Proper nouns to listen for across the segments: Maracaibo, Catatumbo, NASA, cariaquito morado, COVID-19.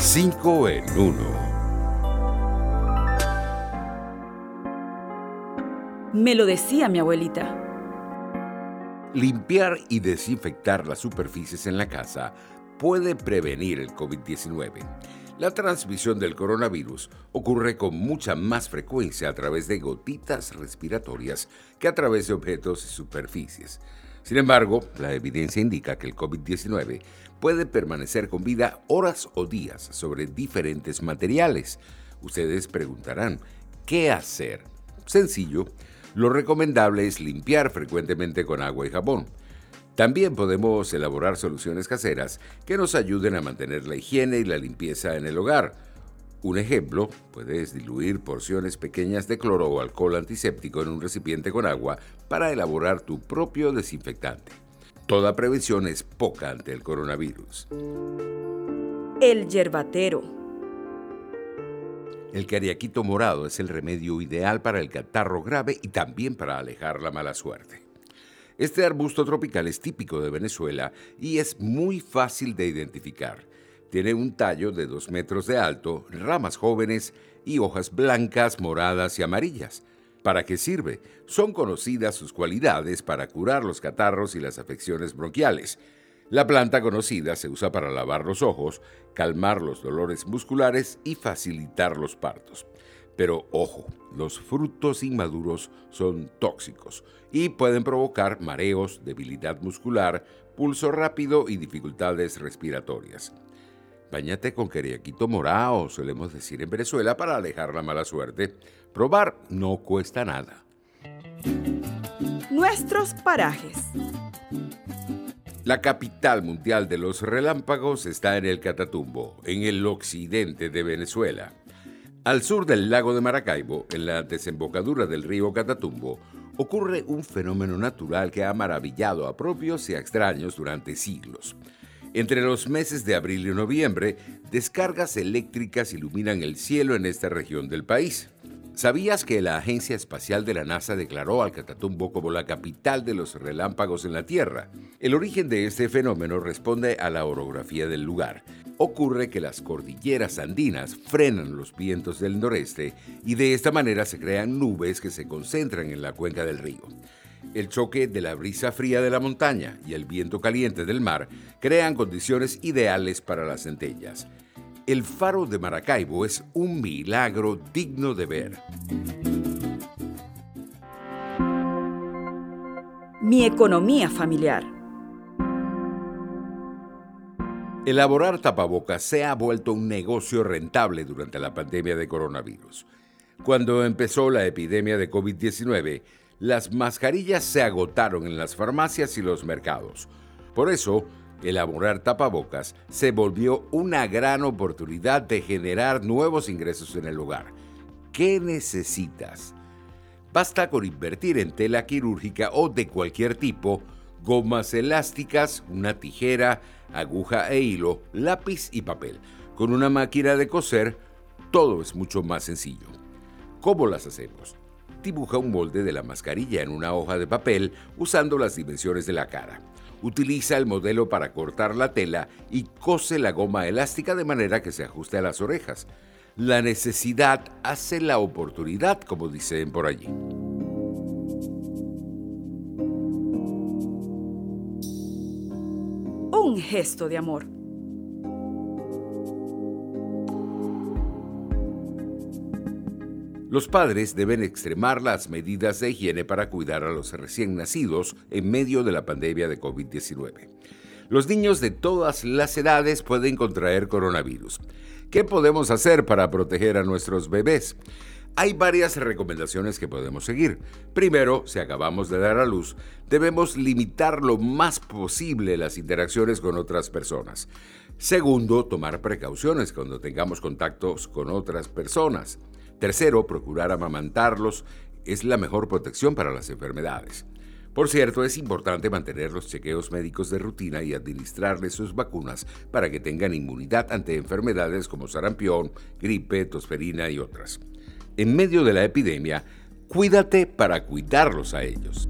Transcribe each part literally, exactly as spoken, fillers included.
cinco en uno. Me lo decía mi abuelita. Limpiar y desinfectar las superficies en la casa puede prevenir el COVID diecinueve. La transmisión del coronavirus ocurre con mucha más frecuencia a través de gotitas respiratorias que a través de objetos y superficies. Sin embargo, la evidencia indica que el COVID diecinueve puede permanecer con vida horas o días sobre diferentes materiales. Ustedes preguntarán, ¿qué hacer? Sencillo. Lo recomendable es limpiar frecuentemente con agua y jabón. También podemos elaborar soluciones caseras que nos ayuden a mantener la higiene y la limpieza en el hogar. Un ejemplo, puedes diluir porciones pequeñas de cloro o alcohol antiséptico en un recipiente con agua para elaborar tu propio desinfectante. Toda prevención es poca ante el coronavirus. El yerbatero. El cariaquito morado es el remedio ideal para el catarro grave y también para alejar la mala suerte. Este arbusto tropical es típico de Venezuela y es muy fácil de identificar. Tiene un tallo de dos metros de alto, ramas jóvenes y hojas blancas, moradas y amarillas. ¿Para qué sirve? Son conocidas sus cualidades para curar los catarros y las afecciones bronquiales. La planta conocida se usa para lavar los ojos, calmar los dolores musculares y facilitar los partos. Pero ojo, los frutos inmaduros son tóxicos y pueden provocar mareos, debilidad muscular, pulso rápido y dificultades respiratorias. Báñate con cariaquito morado, solemos decir en Venezuela, para alejar la mala suerte. Probar no cuesta nada. Nuestros parajes. La capital mundial de los relámpagos está en el Catatumbo, en el occidente de Venezuela. Al sur del lago de Maracaibo, en la desembocadura del río Catatumbo, ocurre un fenómeno natural que ha maravillado a propios y a extraños durante siglos. Entre los meses de abril y noviembre, descargas eléctricas iluminan el cielo en esta región del país. ¿Sabías que la Agencia Espacial de la NASA declaró al Catatumbo como la capital de los relámpagos en la Tierra? El origen de este fenómeno responde a la orografía del lugar. Ocurre que las cordilleras andinas frenan los vientos del noreste y de esta manera se crean nubes que se concentran en la cuenca del río. El choque de la brisa fría de la montaña y el viento caliente del mar crean condiciones ideales para las centellas. El faro de Maracaibo es un milagro digno de ver. Mi economía familiar. Elaborar tapabocas se ha vuelto un negocio rentable durante la pandemia de coronavirus. Cuando empezó la epidemia de COVID diecinueve, las mascarillas se agotaron en las farmacias y los mercados. Por eso, elaborar tapabocas se volvió una gran oportunidad de generar nuevos ingresos en el hogar. ¿Qué necesitas? Basta con invertir en tela quirúrgica o de cualquier tipo, gomas elásticas, una tijera, aguja e hilo, lápiz y papel. Con una máquina de coser, todo es mucho más sencillo. ¿Cómo las hacemos? Dibuja un molde de la mascarilla en una hoja de papel usando las dimensiones de la cara. Utiliza el modelo para cortar la tela y cose la goma elástica de manera que se ajuste a las orejas. La necesidad hace la oportunidad, como dicen por allí. Un gesto de amor. Los padres deben extremar las medidas de higiene para cuidar a los recién nacidos en medio de la pandemia de COVID diecinueve. Los niños de todas las edades pueden contraer coronavirus. ¿Qué podemos hacer para proteger a nuestros bebés? Hay varias recomendaciones que podemos seguir. Primero, si acabamos de dar a luz, debemos limitar lo más posible las interacciones con otras personas. Segundo, tomar precauciones cuando tengamos contactos con otras personas. Tercero, procurar amamantarlos es la mejor protección para las enfermedades. Por cierto, es importante mantener los chequeos médicos de rutina y administrarles sus vacunas para que tengan inmunidad ante enfermedades como sarampión, gripe, tosferina y otras. En medio de la epidemia, cuídate para cuidarlos a ellos.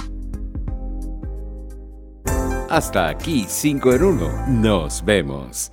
Hasta aquí cinco en uno. Nos vemos.